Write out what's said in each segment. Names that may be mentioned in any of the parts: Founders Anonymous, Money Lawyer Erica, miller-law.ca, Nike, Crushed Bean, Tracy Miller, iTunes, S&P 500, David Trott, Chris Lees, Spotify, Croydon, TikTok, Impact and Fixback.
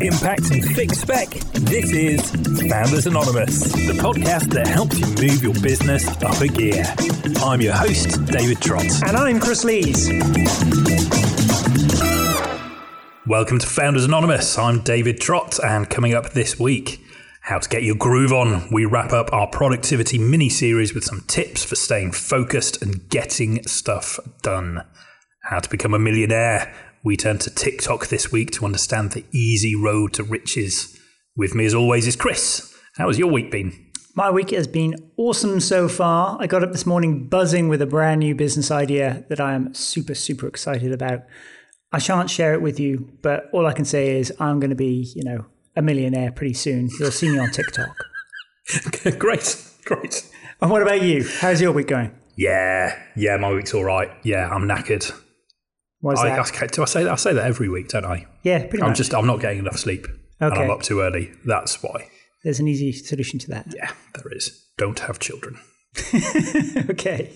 Impact and Fixback. This is Founders Anonymous, the podcast that helps you move your business up a gear. I'm your host, David Trott. And I'm Chris Lees. Welcome to Founders Anonymous. I'm David Trott, and coming up this week, how to get your groove on. We wrap up our productivity mini-series with some tips for staying focused and getting stuff done. How to become a millionaire. We turn to TikTok this week to understand the easy road to riches. With me as always is Chris. How has your week been? My week has been awesome so far. I got up this morning buzzing with a brand new business idea that I am super excited about. I shan't share it with you, but all I can say is I'm going to be, a millionaire pretty soon. You'll see me on TikTok. Great. And what about you? How's your week going? Yeah, my week's all right. Yeah, I'm knackered. Why's that? I say that every week, don't I? Yeah, pretty much. I'm not getting enough sleep, okay. And I'm up too early. That's why. There's an easy solution to that. Yeah, there is. Don't have children. Okay.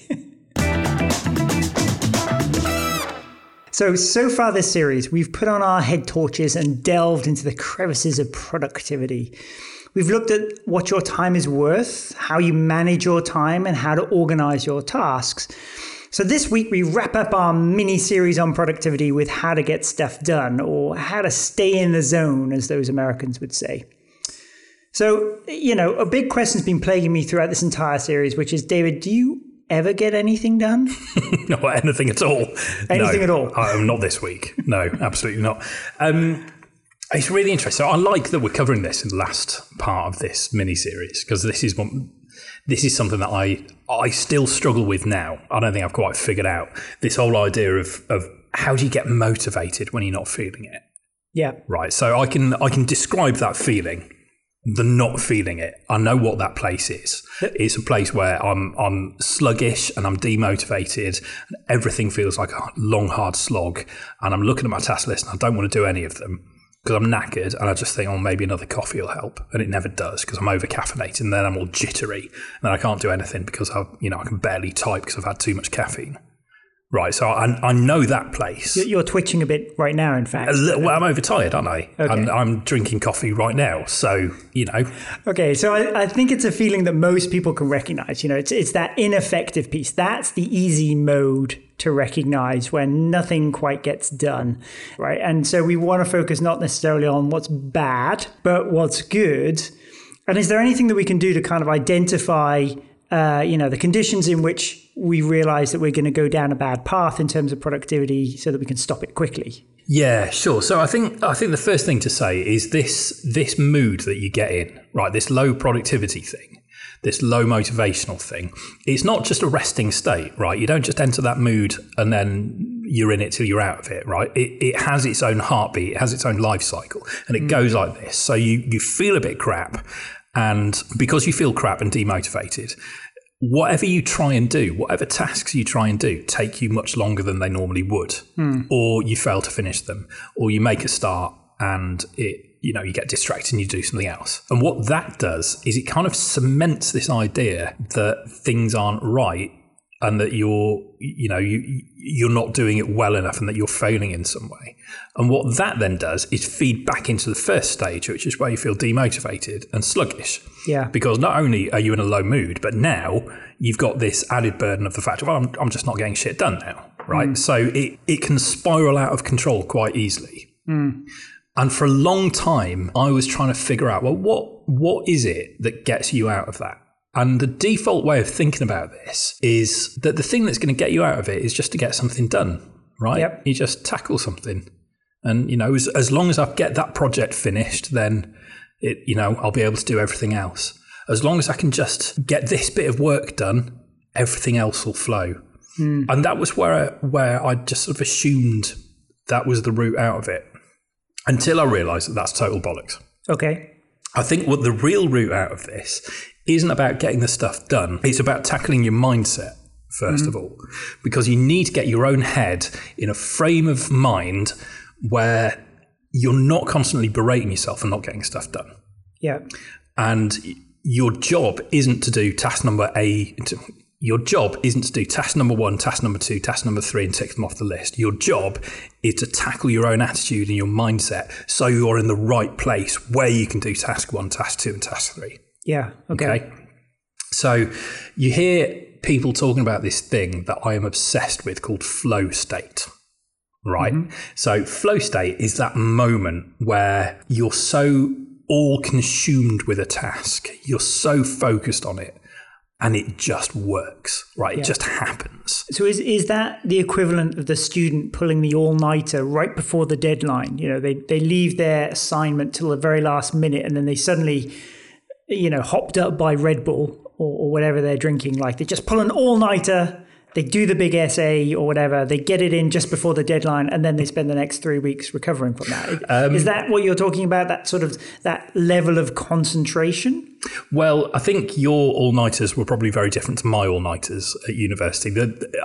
So far this series, we've put on our head torches and delved into the crevices of productivity. We've looked at what your time is worth, how you manage your time, and how to organize your tasks. So this week, we wrap up our mini-series on productivity with how to get stuff done, or how to stay in the zone, as those Americans would say. So, a big question's been plaguing me throughout this entire series, which is, David, do you ever get anything done? Not anything at all. Not this week. No, absolutely not. It's really interesting. So I like that we're covering this in the last part of this mini-series, because this is something that I still struggle with now. I don't think I've quite figured out this whole idea of how do you get motivated when you're not feeling it? Yeah. Right. So I can describe that feeling, the not feeling it. I know what that place is. It's a place where I'm sluggish and I'm demotivated and everything feels like a long, hard slog. And I'm looking at my task list and I don't want to do any of them, because I'm knackered and I just think, maybe another coffee will help. And it never does, because I'm over-caffeinated and then I'm all jittery. And then I can't do anything because I can barely type because I've had too much caffeine. Right, so I know that place. You're twitching a bit right now, in fact. I'm overtired, aren't I? Okay. I'm drinking coffee right now, so. Okay, so I think it's a feeling that most people can recognise. It's that ineffective piece. That's the easy mode to recognise when nothing quite gets done, right? And so we want to focus not necessarily on what's bad, but what's good. And is there anything that we can do to kind of identify the conditions in which we realize that we're going to go down a bad path in terms of productivity so that we can stop it quickly? Yeah, sure. So I think the first thing to say is this mood that you get in, right? This low productivity thing, this low motivational thing. It's not just a resting state, right? You don't just enter that mood and then you're in it till you're out of it, right? It has its own heartbeat. It has its own life cycle, and it goes like this. So you feel a bit crap. And because you feel crap and demotivated, whatever you try and do, whatever tasks you try and do, take you much longer than they normally would, or you fail to finish them, or you make a start and you get distracted and you do something else. And what that does is it kind of cements this idea that things aren't right and that you're not doing it well enough and that you're failing in some way. And what that then does is feed back into the first stage, which is where you feel demotivated and sluggish. Yeah. Because not only are you in a low mood, but now you've got this added burden of the fact, well, I'm just not getting shit done now, right? So it can spiral out of control quite easily. And for a long time, I was trying to figure out, well, what is it that gets you out of that? And the default way of thinking about this is that the thing that's going to get you out of it is just to get something done, right? Yep. You just tackle something. And, as long as I get that project finished, then, I'll be able to do everything else. As long as I can just get this bit of work done, everything else will flow. And that was where I just sort of assumed that was the route out of it, until I realised that that's total bollocks. Okay. I think what the real route out of this isn't about getting the stuff done. It's about tackling your mindset, first of all, because you need to get your own head in a frame of mind where you're not constantly berating yourself for not getting stuff done. Yeah. And your job isn't to do task number A, Your job isn't to do task number one, task number two, task number three, and tick them off the list. Your job is to tackle your own attitude and your mindset so you're in the right place where you can do task one, task two, and task three. Yeah. Okay. So you hear people talking about this thing that I am obsessed with called flow state, right? Mm-hmm. So flow state is that moment where you're so all consumed with a task. You're so focused on it. And it just works, right? Yeah. It just happens. So is that the equivalent of the student pulling the all-nighter right before the deadline? You know, they leave their assignment till the very last minute and then they suddenly, you know, hopped up by Red Bull or whatever they're drinking. Like they just pull an all-nighter, they do the big essay or whatever, they get it in just before the deadline and then they spend the next 3 weeks recovering from that. Is that what you're talking about? That sort of, that level of concentration? Well, I think your all-nighters were probably very different to my all-nighters at university.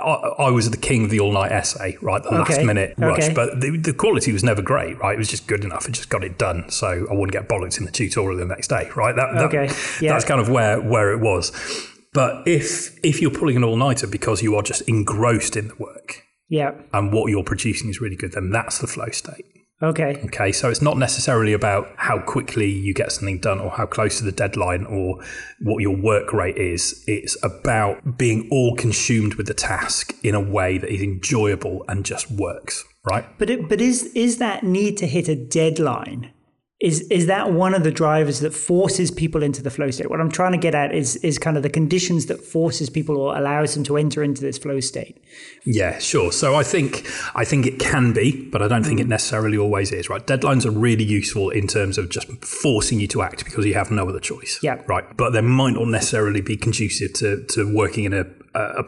I was the king of the all-night essay, right? The last-minute rush. Okay. But the quality was never great, right? It was just good enough. It just got it done. So I wouldn't get bollocks in the tutorial the next day, right? That's kind of where it was. But if you're pulling an all-nighter because you are just engrossed in the work and what you're producing is really good, then that's the flow state. Okay. So it's not necessarily about how quickly you get something done or how close to the deadline or what your work rate is. It's about being all consumed with the task in a way that is enjoyable and just works, right? But is that need to hit a deadline? Is that one of the drivers that forces people into the flow state? What I'm trying to get at is kind of the conditions that forces people or allows them to enter into this flow state. Yeah, sure. So I think it can be, but I don't think it necessarily always is, right? Deadlines are really useful in terms of just forcing you to act because you have no other choice. Yeah. Right. But they might not necessarily be conducive to working in a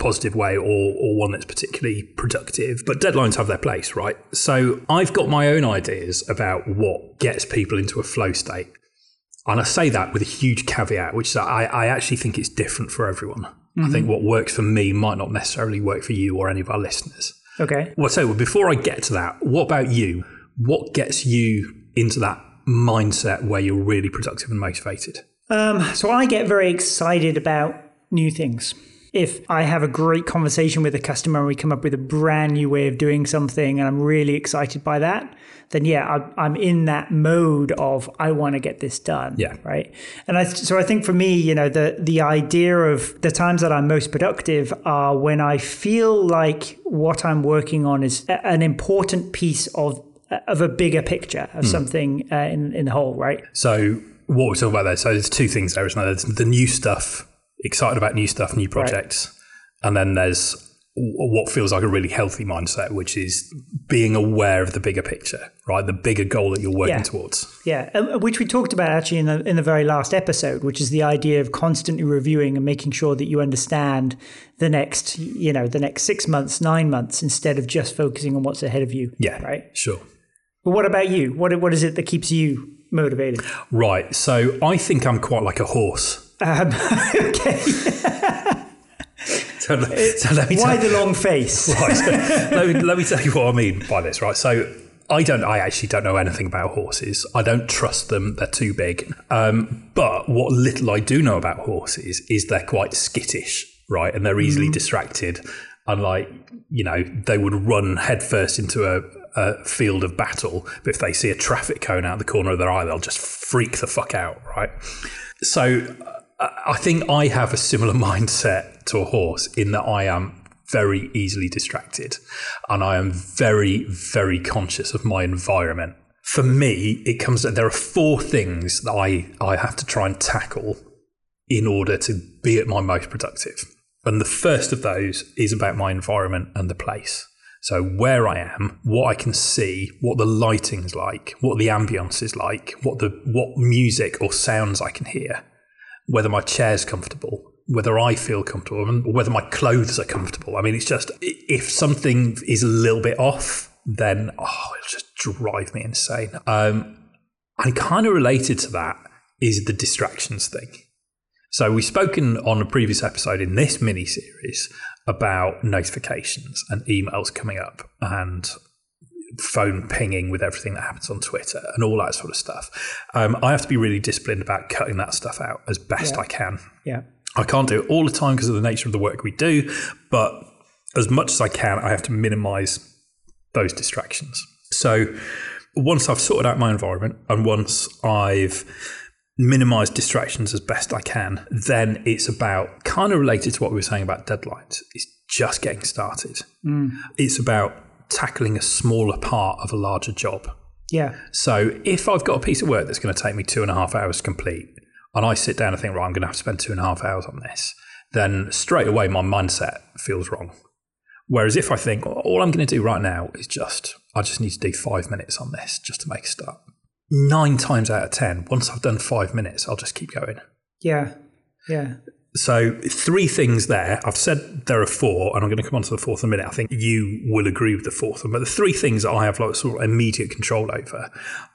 positive way or one that's particularly productive. But deadlines have their place, right? So I've got my own ideas about what gets people into a flow state. And I say that with a huge caveat, which is I actually think it's different for everyone. Mm-hmm. I think what works for me might not necessarily work for you or any of our listeners. Okay. Well, so before I get to that, what about you? What gets you into that mindset where you're really productive and motivated? So I get very excited about new things. If I have a great conversation with a customer and we come up with a brand new way of doing something and I'm really excited by that, then I'm in that mode of I want to get this done, right? And so I think for me, you know, the idea of the times that I'm most productive are when I feel like what I'm working on is an important piece of a bigger picture of something in the whole, right? So what we're talking about there, so there's two things there, isn't there? There's the new stuff. Excited about new stuff, new projects. Right. And then there's what feels like a really healthy mindset, which is being aware of the bigger picture, right? The bigger goal that you're working towards. Yeah, which we talked about actually in the very last episode, which is the idea of constantly reviewing and making sure that you understand the next 6 months, 9 months, instead of just focusing on what's ahead of you. Yeah, right? Sure. But what about you? What is it that keeps you motivated? Right. So I think I'm quite like a horse. Okay. So let me why the long face? Right, so let me tell you what I mean by this, right? So I actually don't know anything about horses. I don't trust them. They're too big. But what little I do know about horses is they're quite skittish, right? And they're easily distracted. And like, you know, they would run headfirst into a field of battle. But if they see a traffic cone out the corner of their eye, they'll just freak the fuck out, right? So I think I have a similar mindset to a horse in that I am very easily distracted and I am very, very conscious of my environment. For me, it comes that there are four things that I have to try and tackle in order to be at my most productive. And the first of those is about my environment and the place. So where I am, what I can see, what the lighting's like, what the ambience is like, what music or sounds I can hear, whether my chair's comfortable, whether I feel comfortable, and whether my clothes are comfortable. I mean, it's just, if something is a little bit off, then it'll just drive me insane. And kind of related to that is the distractions thing. So we've spoken on a previous episode in this mini-series about notifications and emails coming up and phone pinging with everything that happens on Twitter and all that sort of stuff. I have to be really disciplined about cutting that stuff out as best I can. Yeah. I can't do it all the time because of the nature of the work we do, but as much as I can, I have to minimize those distractions. So once I've sorted out my environment and once I've minimized distractions as best I can, then it's about, kind of related to what we were saying about deadlines, it's just getting started. Mm. It's about tackling a smaller part of a larger job. Yeah. So if I've got a piece of work that's going to take me 2.5 hours to complete, and I sit down and think, right, I'm going to have to spend 2.5 hours on this, then straight away my mindset feels wrong. Whereas if I think, all I'm going to do right now is I just need to do 5 minutes on this just to make a start. 9 times out of 10, once I've done 5 minutes, I'll just keep going. Yeah, yeah. So 3 things there. I've said there are 4, and I'm going to come on to the fourth in a minute. I think you will agree with the fourth one. But the 3 things that I have like sort of immediate control over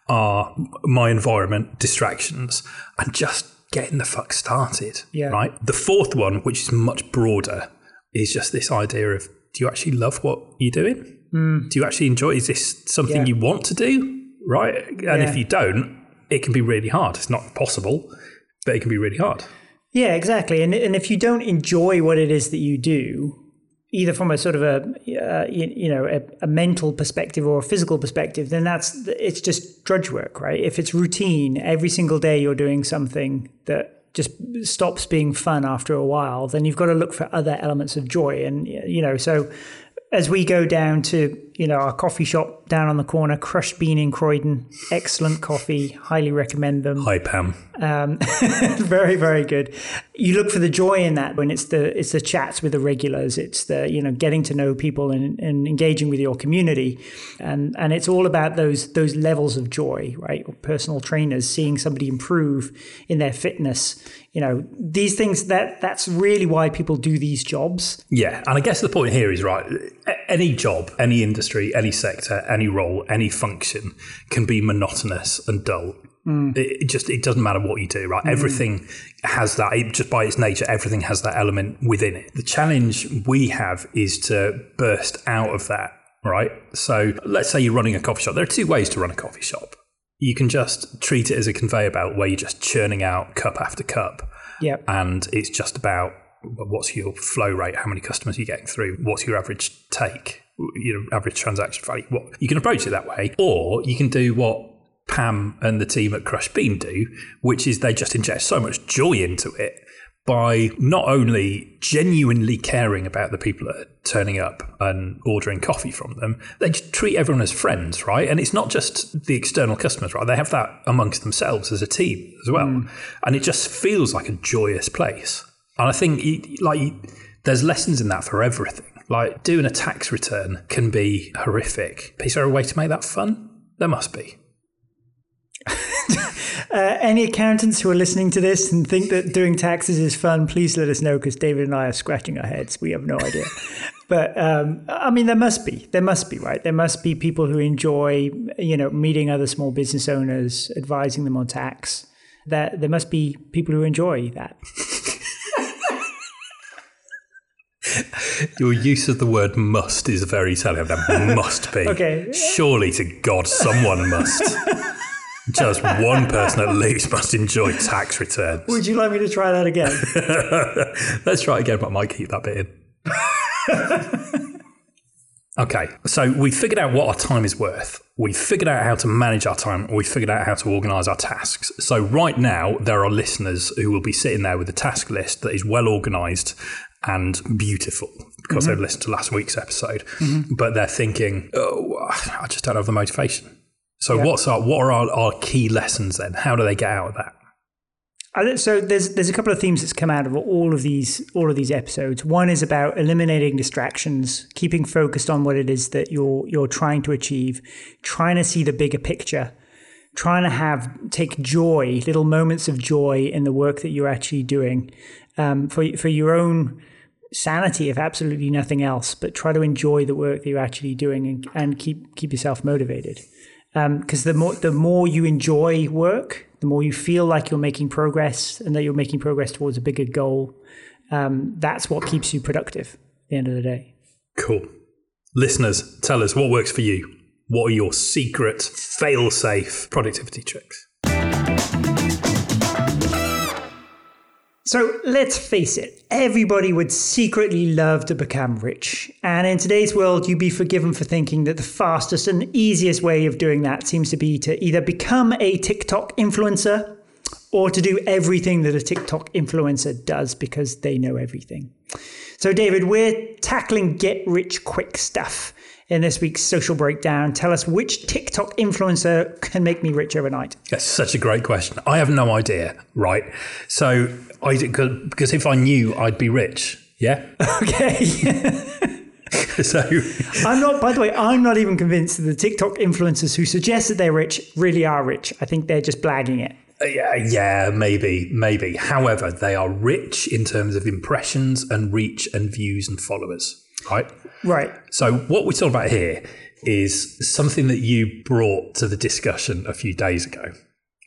are my environment, distractions, and just getting the fuck started, yeah. Right? The fourth one, which is much broader, is just this idea of, do you actually love what you're doing? Mm. Do you actually enjoy? Is this something you want to do? Right? And if you don't, it can be really hard. It's not possible, but it can be really hard. Yeah, exactly. And if you don't enjoy what it is that you do, either from a sort of a mental perspective or a physical perspective, then it's just drudge work, right? If it's routine, every single day you're doing something that just stops being fun after a while, then you've got to look for other elements of joy. And, you know, so as we go down to, you know, our coffee shop down on the corner, Crushed Bean in Croydon, excellent coffee, highly recommend them. Hi, Pam. Very, very good. You look for the joy in that when it's the chats with the regulars. It's the, you know, getting to know people and engaging with your community. And it's all about those levels of joy, right? Personal trainers, seeing somebody improve in their fitness, you know, these things that's really why people do these jobs. Yeah. And I guess the point here is, right, any job, any industry, any sector, any role, any function can be monotonous and dull. Mm. It doesn't matter what you do, right? Mm. Everything has that, just by its nature, everything has that element within it. The challenge we have is to burst out of that, right? So let's say you're running a coffee shop. There are 2 ways to run a coffee shop. You can just treat it as a conveyor belt where you're just churning out cup after cup. Yep. And it's just about what's your flow rate, how many customers you're getting through, what's your average take, you know, average transaction value. You can approach it that way, or you can do what Pam and the team at Crushed Bean do, which is they just inject so much joy into it by not only genuinely caring about the people that are turning up and ordering coffee from them, they just treat everyone as friends, right? And it's not just the external customers, right? They have that amongst themselves as a team as well. Mm. And it just feels like a joyous place. And I think like there's lessons in that for everything. Like doing a tax return can be horrific. Is there a way to make that fun? There must be. Any accountants who are listening to this and think that doing taxes is fun, please let us know, because David and I are scratching our heads. We have no idea. But I mean, there must be, right? There must be people who enjoy, you know, meeting other small business owners, advising them on tax. That there must be people who enjoy that. Your use of the word must is very telling. There must be. Okay. Surely to God, someone must. Just one person at least must enjoy tax returns. Would you like me to try that again? Let's try it again, but I might keep that bit in. Okay, so we figured out what our time is worth. We figured out how to manage our time. We figured out how to organise our tasks. So right now, there are listeners who will be sitting there with a task list that is well organised and beautiful because they've listened to last week's episode. Mm-hmm. But they're thinking, oh, I just don't have the motivation. So what are our key lessons then? How do they get out of that? So there's a couple of themes that's come out of all of these episodes. One is about eliminating distractions, keeping focused on what it is that you're trying to achieve, trying to see the bigger picture, trying to take joy, little moments of joy in the work that you're actually doing, for your own sanity, if absolutely nothing else. But try to enjoy the work that you're actually doing and keep yourself motivated. Because the more you enjoy work, the more you feel like you're making progress and that you're making progress towards a bigger goal. That's what keeps you productive at the end of the day. Cool. Listeners, tell us what works for you. What are your secret fail-safe productivity tricks? So let's face it, everybody would secretly love to become rich. And in today's world, you'd be forgiven for thinking that the fastest and easiest way of doing that seems to be to either become a TikTok influencer or to do everything that a TikTok influencer does because they know everything. So David, we're tackling get rich quick stuff in this week's social breakdown. Tell us which TikTok influencer can make me rich overnight. That's such a great question. I have no idea, right? So because if I knew, I'd be rich. Yeah. Okay. So I'm not even convinced that the TikTok influencers who suggest that they're rich really are rich. I think they're just blagging it. Yeah, maybe. However, they are rich in terms of impressions and reach and views and followers. Right. So what we're talking about here is something that you brought to the discussion a few days ago.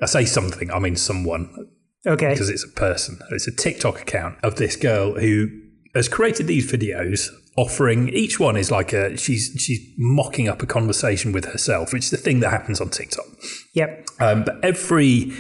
I say something, I mean someone. Okay. Because it's a person. It's a TikTok account of this girl who has created these videos offering, each one is like she's mocking up a conversation with herself, which is the thing that happens on TikTok. Yep. But every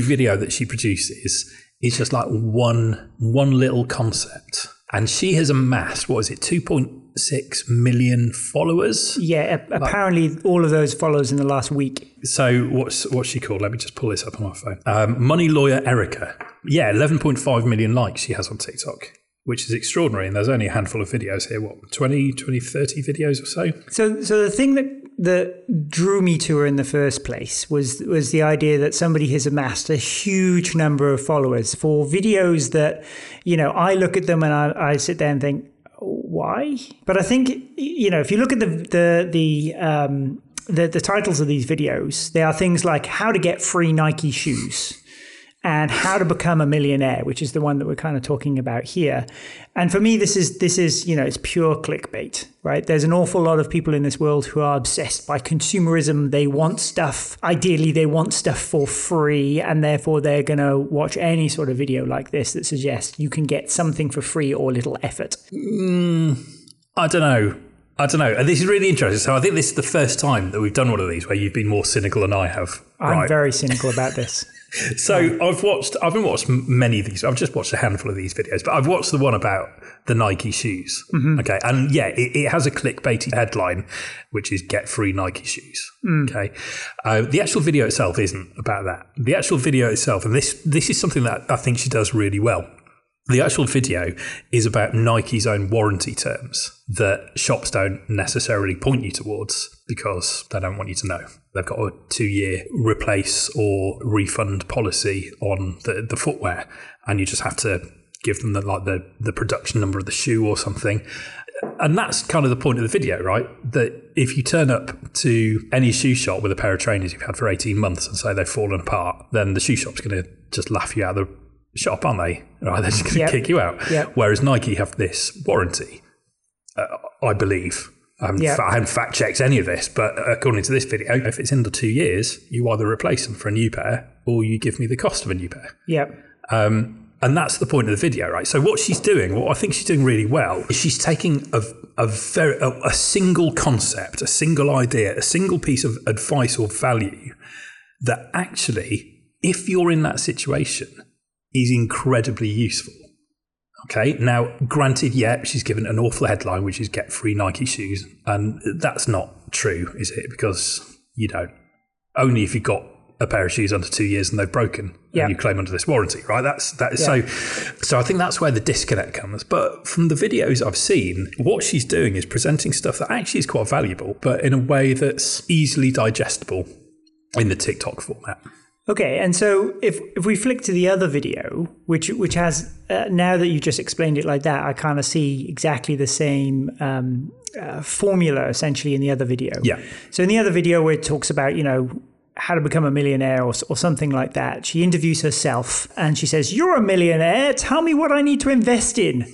video that she produces is just like one little concept. And she has amassed, 2.6 million followers? Yeah, apparently all of those followers in the last week. So what's she called? Let me just pull this up on my phone. Money Lawyer Erica. Yeah, 11.5 million likes she has on TikTok, which is extraordinary. And there's only a handful of videos here. What, 20, 30 videos or so? So the thing that drew me to her in the first place was the idea that somebody has amassed a huge number of followers for videos that, you know, I look at them and I sit there and think, why? But I think, you know, if you look at the titles of these videos, they are things like how to get free Nike shoes and how to become a millionaire, which is the one that we're kind of talking about here. And for me, this is, you know, it's pure clickbait, right? There's an awful lot of people in this world who are obsessed by consumerism. They want stuff. Ideally, they want stuff for free, and therefore they're going to watch any sort of video like this that suggests you can get something for free or little effort. I don't know. And this is really interesting. So I think this is the first time that we've done one of these where you've been more cynical than I have. I'm very cynical about this. So yeah. I've watched many of these. I've just watched a handful of these videos, but I've watched the one about the Nike shoes. Mm-hmm. Okay. And yeah, it has a clickbaity headline, which is get free Nike shoes. Mm. Okay. The actual video itself isn't about that. The actual video itself, and this is something that I think she does really well. The actual video is about Nike's own warranty terms that shops don't necessarily point you towards because they don't want you to know. They've got a 2-year replace or refund policy on the footwear, and you just have to give them the production number of the shoe or something. And that's kind of the point of the video, right? That if you turn up to any shoe shop with a pair of trainers you've had for 18 months and say they've fallen apart, then the shoe shop's going to just laugh you out of the shop, aren't they? Right, they're just going to kick you out. Yep. Whereas Nike have this warranty, I believe. I haven't fact checked any of this, but according to this video, if it's in the 2 years, you either replace them for a new pair or you give me the cost of a new pair. Yep. And that's the point of the video, right? So what she's doing, what I think she's doing really well, is she's taking a single concept, a single idea, a single piece of advice or value that actually, if you're in that situation, is incredibly useful. Okay, now granted, yeah, she's given an awful headline, which is get free Nike shoes, and that's not true, is it? Because you don't, only if you've got a pair of shoes under 2 years and they've broken, yeah, and you claim under this warranty, right? So I think that's where the disconnect comes. But from the videos I've seen, what she's doing is presenting stuff that actually is quite valuable, but in a way that's easily digestible in the TikTok format. Okay, and so if we flick to the other video, which has, now that you just explained it like that, I kind of see exactly the same formula essentially in the other video. Yeah. So in the other video where it talks about, you know, how to become a millionaire or something like that, she interviews herself and she says, "You're a millionaire, tell me what I need to invest in."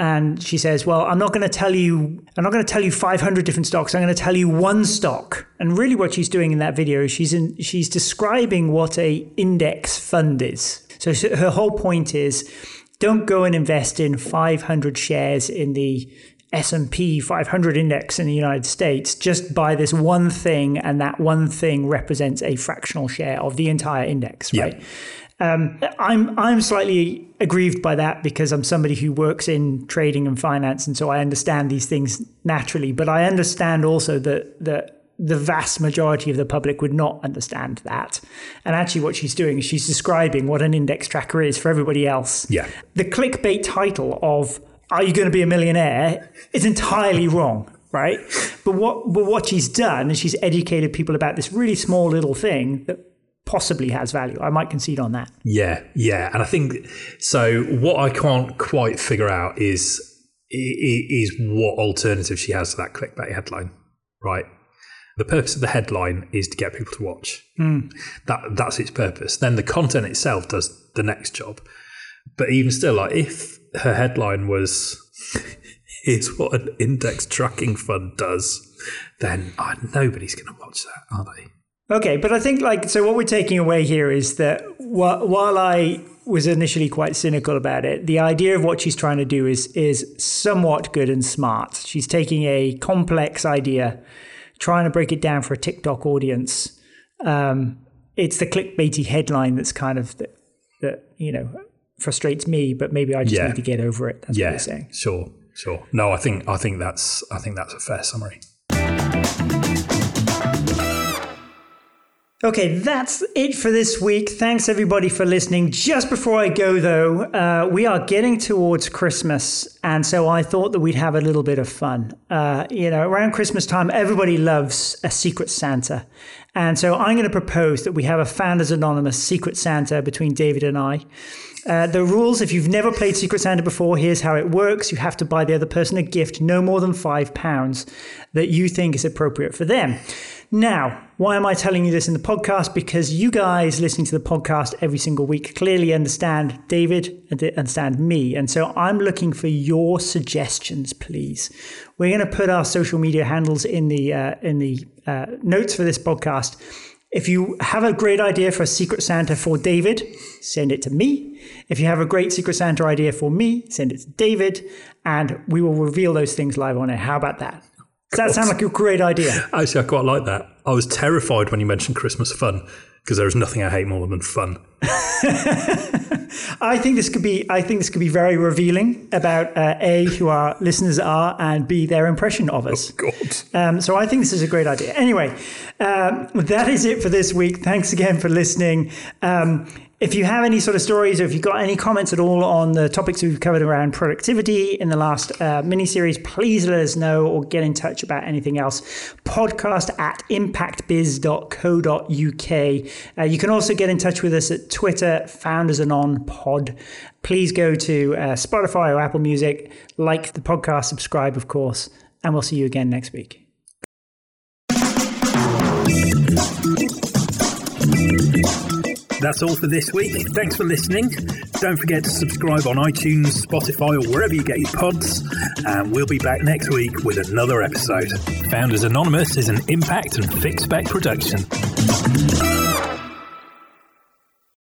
And she says, "Well, I'm not going to tell you 500 different stocks. I'm going to tell you one stock." And really what she's doing in that video is she's describing what an index fund is. So her whole point is, don't go and invest in 500 shares in the S&P 500 index in the United States. Just buy this one thing, and that one thing represents a fractional share of the entire index, right? Yeah. I'm slightly aggrieved by that because I'm somebody who works in trading and finance, and so I understand these things naturally. But I understand also that the vast majority of the public would not understand that. And actually what she's doing is she's describing what an index tracker is for everybody else. Yeah. The clickbait title of, "Are you going to be a millionaire?" is entirely wrong, right? But what she's done is she's educated people about this really small little thing that possibly has value. I might concede on that. Yeah. And I think, so what I can't quite figure out is what alternative she has to that clickbait headline, right? The purpose of the headline is to get people to watch. That's its purpose. Then the content itself does the next job. But even still, like, if her headline was, "Here's what an index tracking fund does," then nobody's going to watch that, are they? Okay, but I think, like, so what we're taking away here is that while I was initially quite cynical about it, the idea of what she's trying to do is somewhat good and smart. She's taking a complex idea, trying to break it down for a TikTok audience. It's the clickbaity headline that's kind of that frustrates me, but maybe I just need to get over it. That's what you're saying. Sure. No, I think that's a fair summary. Okay, that's it for this week. Thanks everybody for listening. Just before I go though, we are getting towards Christmas, and so I thought that we'd have a little bit of fun. Around Christmas time, everybody loves a Secret Santa. And so I'm going to propose that we have a Founders Anonymous Secret Santa between David and I. The rules, if you've never played Secret Santa before, here's how it works. You have to buy the other person a gift no more than £5 that you think is appropriate for them. Now, why am I telling you this in the podcast? Because you guys listening to the podcast every single week clearly understand David and understand me. And so I'm looking for your suggestions, please. We're going to put our social media handles in the notes for this podcast. If you have a great idea for a Secret Santa for David, send it to me. If you have a great Secret Santa idea for me, send it to David, and we will reveal those things live on air. How about that? Does that sound like a great idea? Actually, I quite like that. I was terrified when you mentioned Christmas fun, because there is nothing I hate more than fun. I think this could be very revealing about A, who our listeners are, and B, their impression of us. Oh, God. So I think this is a great idea. Anyway, that is it for this week. Thanks again for listening. If you have any sort of stories, or if you've got any comments at all on the topics we've covered around productivity in the last mini-series, please let us know, or get in touch about anything else. podcast@impactbiz.co.uk. You can also get in touch with us at Twitter, FoundersAnonPod. Please go to Spotify or Apple Music, like the podcast, subscribe, of course, and we'll see you again next week. That's all for this week. Thanks for listening. Don't forget to subscribe on iTunes, Spotify, or wherever you get your pods. And we'll be back next week with another episode. Founders Anonymous is an Impact and Fixback production.